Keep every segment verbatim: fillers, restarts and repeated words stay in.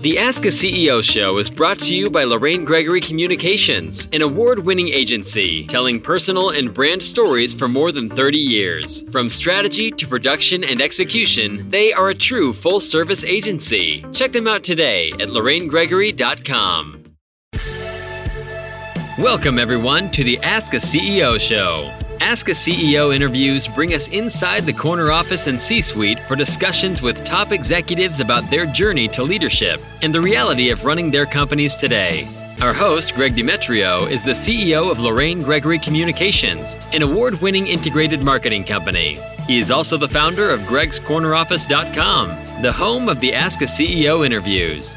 The Ask a C E O Show is brought to you by Lorraine Gregory Communications, an award-winning agency telling personal and brand stories for more than thirty years. From strategy to production and execution, they are a true full-service agency. Check them out today at lorraine gregory dot com. Welcome, everyone, to the Ask a C E O Show. Ask a C E O interviews bring us inside the corner office and C-suite for discussions with top executives about their journey to leadership and the reality of running their companies today. Our host, Greg Dimitriou, is the C E O of Lorraine Gregory Communications, an award-winning integrated marketing company. He is also the founder of Gregs Corner Office dot com, the home of the Ask a C E O interviews.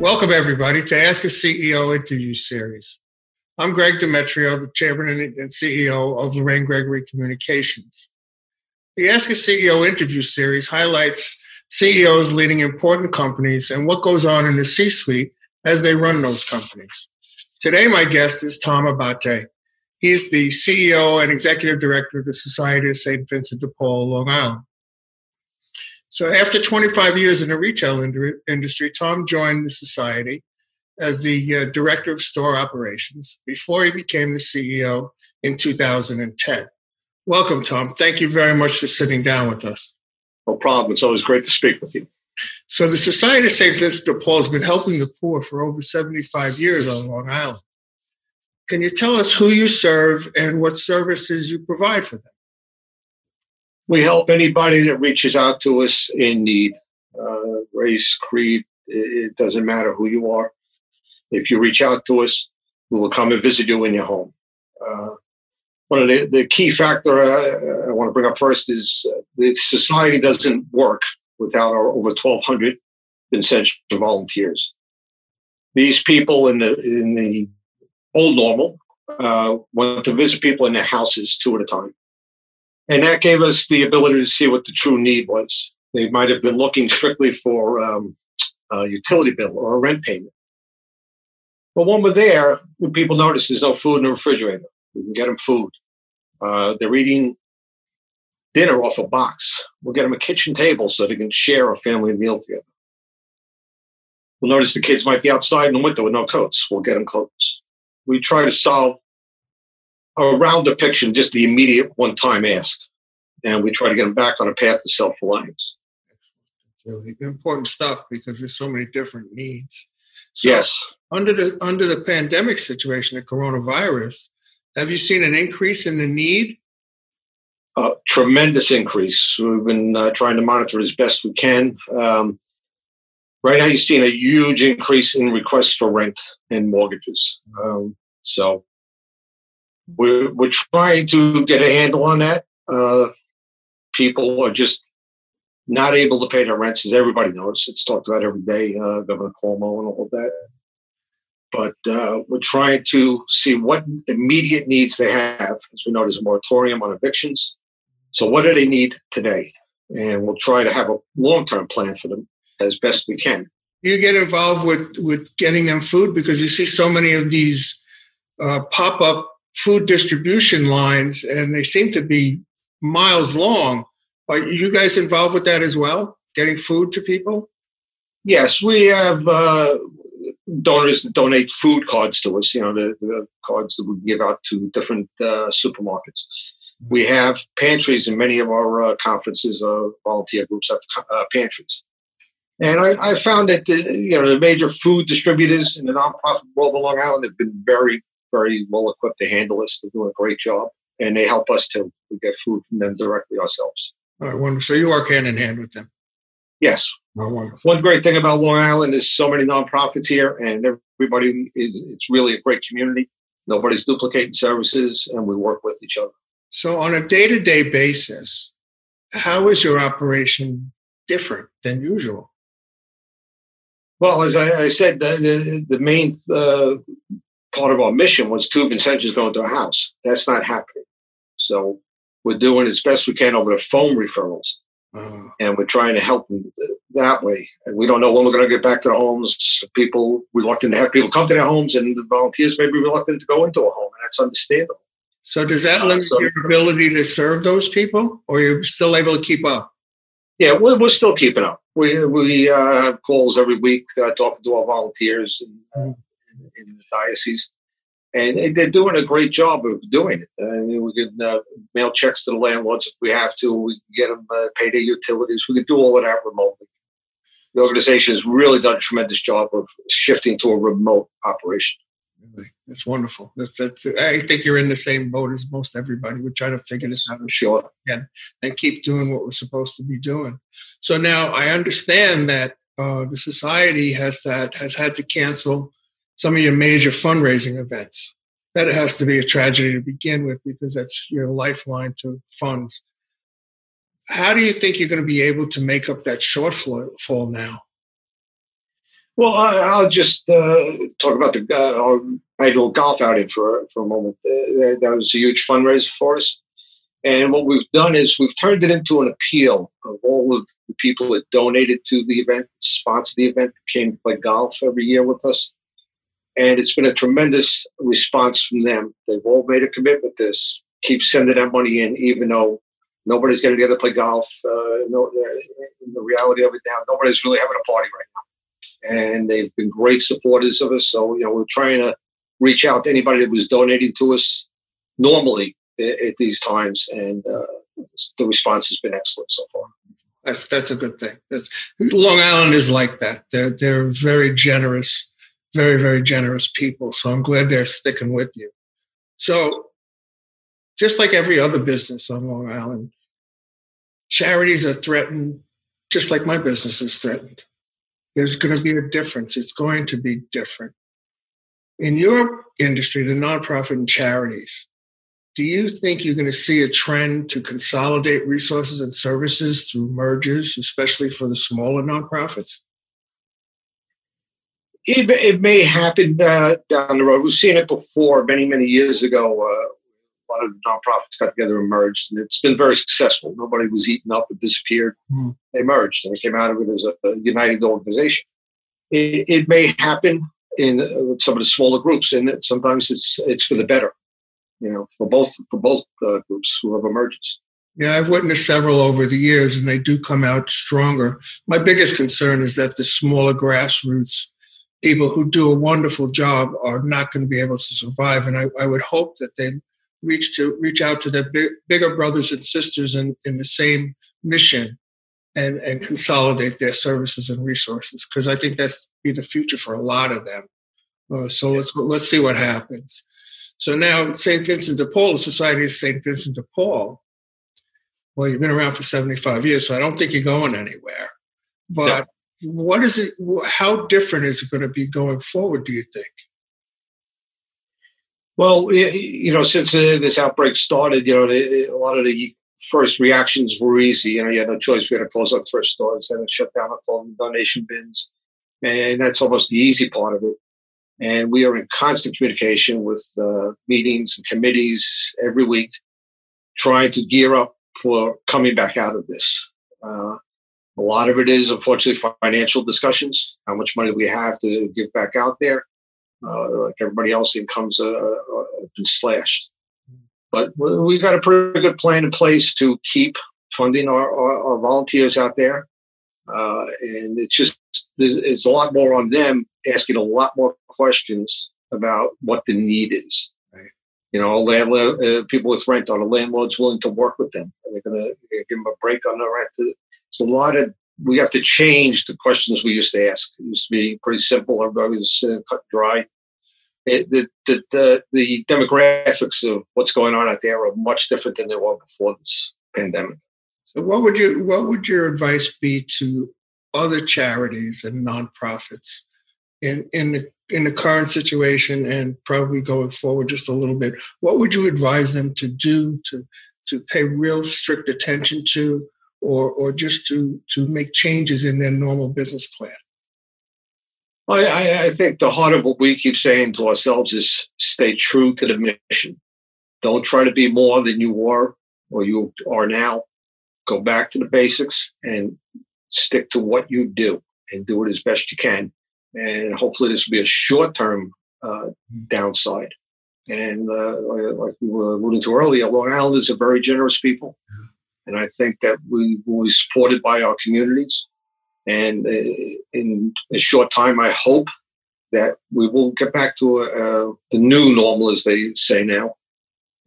Welcome, everybody, to Ask a C E O Interview Series. I'm Greg Dimitriou, the Chairman and C E O of Lorraine Gregory Communications. The Ask a C E O Interview Series highlights C E Os leading important companies and what goes on in the C-suite as they run those companies. Today, my guest is Tom Abate. He is the C E O and Executive Director of the Society of Saint Vincent de Paul, Long Island. So after twenty-five years in the retail industry, Tom joined the Society as the uh, Director of Store Operations before he became the C E O in two thousand ten. Welcome, Tom. Thank you very much for sitting down with us. No problem. It's always great to speak with you. So the Society of Saint Vincent de Paul has been helping the poor for over seventy-five years on Long Island. Can you tell us who you serve and what services you provide for them? We help anybody that reaches out to us in need, uh, race, creed, it doesn't matter who you are. If you reach out to us, we will come and visit you in your home. Uh, one of the, the key factor I, I want to bring up first is that society doesn't work without our over twelve hundred Vincentian volunteers. These people in the, in the old normal uh, went to visit people in their houses two at a time. And that gave us the ability to see what the true need was. They might have been looking strictly for um, a utility bill or a rent payment. But when we're there, when people notice there's no food in the refrigerator, we can get them food. Uh, they're eating dinner off a box. We'll get them a kitchen table so they can share a family meal together. We'll notice the kids might be outside in the winter with no coats. We'll get them clothes. We try to solve around depiction, just the immediate one-time ask. And we try to get them back on a path to self-reliance. It's really important stuff because there's so many different needs. So yes. Under the under the pandemic situation, the coronavirus, have you seen an increase in the need? A tremendous increase. We've been uh, trying to monitor as best we can. Um, right now, you've seen a huge increase in requests for rent and mortgages. Um, so... We're, we're trying to get a handle on that. Uh, people are just not able to pay their rents, as everybody knows. It's talked about every day, uh, Governor Cuomo and all of that. But uh, we're trying to see what immediate needs they have. As we know, there's a moratorium on evictions. So what do they need today? And we'll try to have a long-term plan for them as best we can. You get involved with, with getting them food because you see so many of these uh, pop-up food distribution lines, and they seem to be miles long. Are you guys involved with that as well, getting food to people? Yes, we have uh, donors that donate food cards to us, you know, the, the cards that we give out to different uh, supermarkets. We have pantries in many of our uh, conferences, uh, volunteer groups have uh, pantries. And I, I found that the, you know, the major food distributors in the nonprofit world of Long Island have been very very well equipped to handle this. They're doing a great job, and they help us too. We get food from them directly ourselves. All right, wonderful. So you work hand in hand with them. Yes. Oh, wonderful. One great thing about Long Island is so many nonprofits here, and everybody is, it's really a great community. Nobody's duplicating services, and we work with each other. So on a day-to-day basis, how is your operation different than usual? Well, as I, I said, the, the, the main uh, part of our mission was two Vincentians going to a house. That's not happening. So we're doing as best we can over the phone referrals. Uh-huh. And we're trying to help them that way. And we don't know when we're going to get back to the homes. People reluctant to have people come to their homes, and the volunteers may be reluctant to go into a home. And that's understandable. So does that limit uh, so, your ability to serve those people, or you're still able to keep up? Yeah, we're, we're still keeping up. We we uh, have calls every week, uh, talking to our volunteers in, uh, in, in the diocese. And, and they're doing a great job of doing it. I mean, we can uh, mail checks to the landlords if we have to. We can get them uh, pay their utilities. We can do all of that remotely. The organization has really done a tremendous job of shifting to a remote operation. Really? That's wonderful. That's, that's, I think you're in the same boat as most everybody. We're trying to figure this out. I'm sure. Again, and keep doing what we're supposed to be doing. So now I understand that uh, the society has that has had to cancel some of your major fundraising events. That has to be a tragedy to begin with, because that's your lifeline to funds. How do you think you're going to be able to make up that shortfall now? Well, I, I'll just uh, talk about the uh, our annual golf outing for for a moment. Uh, that was a huge fundraiser for us. And what we've done is we've turned it into an appeal of all of the people that donated to the event, sponsored the event, came to play golf every year with us. And it's been a tremendous response from them. They've all made a commitment to this, keep sending that money in, even though nobody's going to get to play golf. Uh, no, in the reality of it now, nobody's really having a party right now. And they've been great supporters of us. So, you know, we're trying to reach out to anybody that was donating to us normally at these times. And uh, the response has been excellent so far. That's that's a good thing. That's, Long Island is like that. They're, they're very generous, very, very generous people. So I'm glad they're sticking with you. So just like every other business on Long Island, charities are threatened, just like my business is threatened. There's going to be a difference. It's going to be different. In your industry, the nonprofit and charities, do you think you're going to see a trend to consolidate resources and services through mergers, especially for the smaller nonprofits? It, it may happen uh, down the road. We've seen it before many, many years ago. Uh, a lot of nonprofits got together and merged, and it's been very successful. Nobody was eaten up and disappeared. Hmm. They merged, and they came out of it as a, a united organization. It, it may happen in uh, with some of the smaller groups, and it, sometimes it's it's for the better, you know, for both for both uh, groups who have emerged. Yeah, I've witnessed several over the years, and they do come out stronger. My biggest concern is that the smaller grassroots people who do a wonderful job are not going to be able to survive. And I, I would hope that they reach to reach out to their big, bigger brothers and sisters in, in the same mission and, and consolidate their services and resources, because I think that's be the future for a lot of them. Uh, so let's let's see what happens. So now Saint Vincent de Paul, the Society of Saint Vincent de Paul, well, you've been around for seventy-five years, so I don't think you're going anywhere. But no. What is it? How different is it going to be going forward, do you think? Well, you know, since this outbreak started, you know, a lot of the first reactions were easy. You know, you had no choice. We had to close our thrift stores, had to shut down our donation bins. And that's almost the easy part of it. And we are in constant communication with uh, meetings and committees every week, trying to gear up for coming back out of this. Uh, A lot of it is, unfortunately, financial discussions, how much money we have to give back out there. Uh, like everybody else, incomes uh, uh, been slashed. But we've got a pretty good plan in place to keep funding our, our, our volunteers out there. Uh, and it's just, it's a lot more on them asking a lot more questions about what the need is. Right. You know, landlord, uh, people with rent, are the landlords willing to work with them? Are they going to give them a break on their rent? To, It's a lot of, we have to change the questions we used to ask. It used to be pretty simple. Everybody was uh, cut dry. It, the, the, the, the demographics of what's going on out there are much different than they were before this pandemic. So what would you, what would your advice be to other charities and nonprofits in, in, the, in the current situation and probably going forward just a little bit? What would you advise them to do, to, to pay real strict attention to, or or just to, to make changes in their normal business plan? Well, I, I think the heart of what we keep saying to ourselves is stay true to the mission. Don't try to be more than you were or you are now. Go back to the basics and stick to what you do and do it as best you can. And hopefully this will be a short-term uh, downside. And uh, like we were alluding to earlier, Long Islanders are very generous people. And I think that we will be supported by our communities. And in a short time, I hope that we will get back to uh, the new normal, as they say now.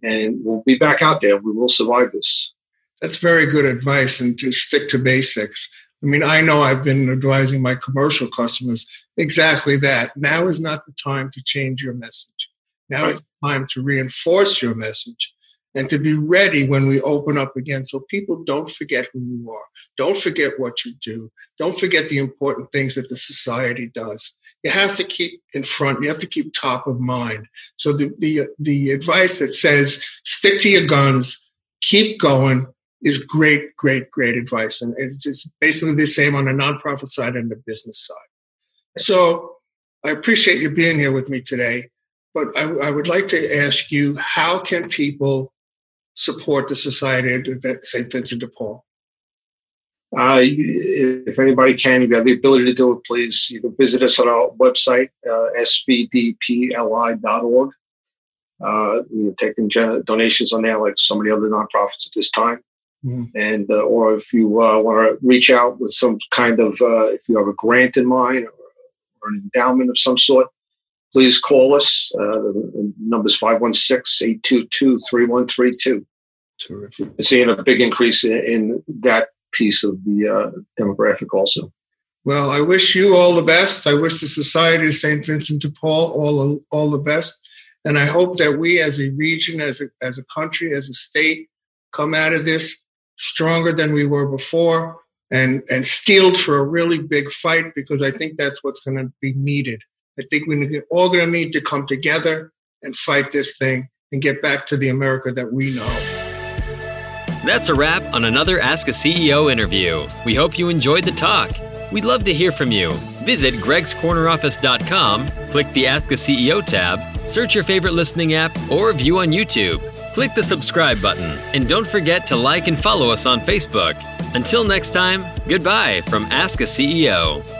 And we'll be back out there. We will survive this. That's very good advice, and to stick to basics. I mean, I know I've been advising my commercial customers exactly that. Now is not the time to change your message. Now right. is the time to reinforce your message and to be ready when we open up again, so people don't forget who you are. Don't forget what you do. Don't forget the important things that the society does. You have to keep in front. You have to keep top of mind. So the the, the advice that says, stick to your guns, keep going, is great, great, great advice. And it's, it's basically the same on the nonprofit side and the business side. So I appreciate you being here with me today, but I, I would like to ask you, how can people support the Society of Saint Vincent de Paul? Uh, if anybody can, if you have the ability to do it, please, you can visit us on our website, uh, S V D P L I dot org. Uh, we're taking donations on there like so many other nonprofits at this time. Mm. And uh, or if you uh, want to reach out with some kind of, uh, if you have a grant in mind or, or an endowment of some sort, please call us. Uh, the number's five one six, eight two two, three one three two. Terrific. We're seeing a big increase in, in that piece of the uh, demographic also. Well, I wish you all the best. I wish the Society of Saint Vincent de Paul all, all the best. And I hope that we as a region, as a, as a country, as a state, come out of this stronger than we were before and, and steeled for a really big fight, because I think that's what's going to be needed. I think we're all going to need to come together and fight this thing and get back to the America that we know. That's a wrap on another Ask a C E O interview. We hope you enjoyed the talk. We'd love to hear from you. Visit Gregs Corner Office dot com, click the Ask a C E O tab, search your favorite listening app, or view on YouTube. Click the subscribe button, and don't forget to like and follow us on Facebook. Until next time, goodbye from Ask a C E O.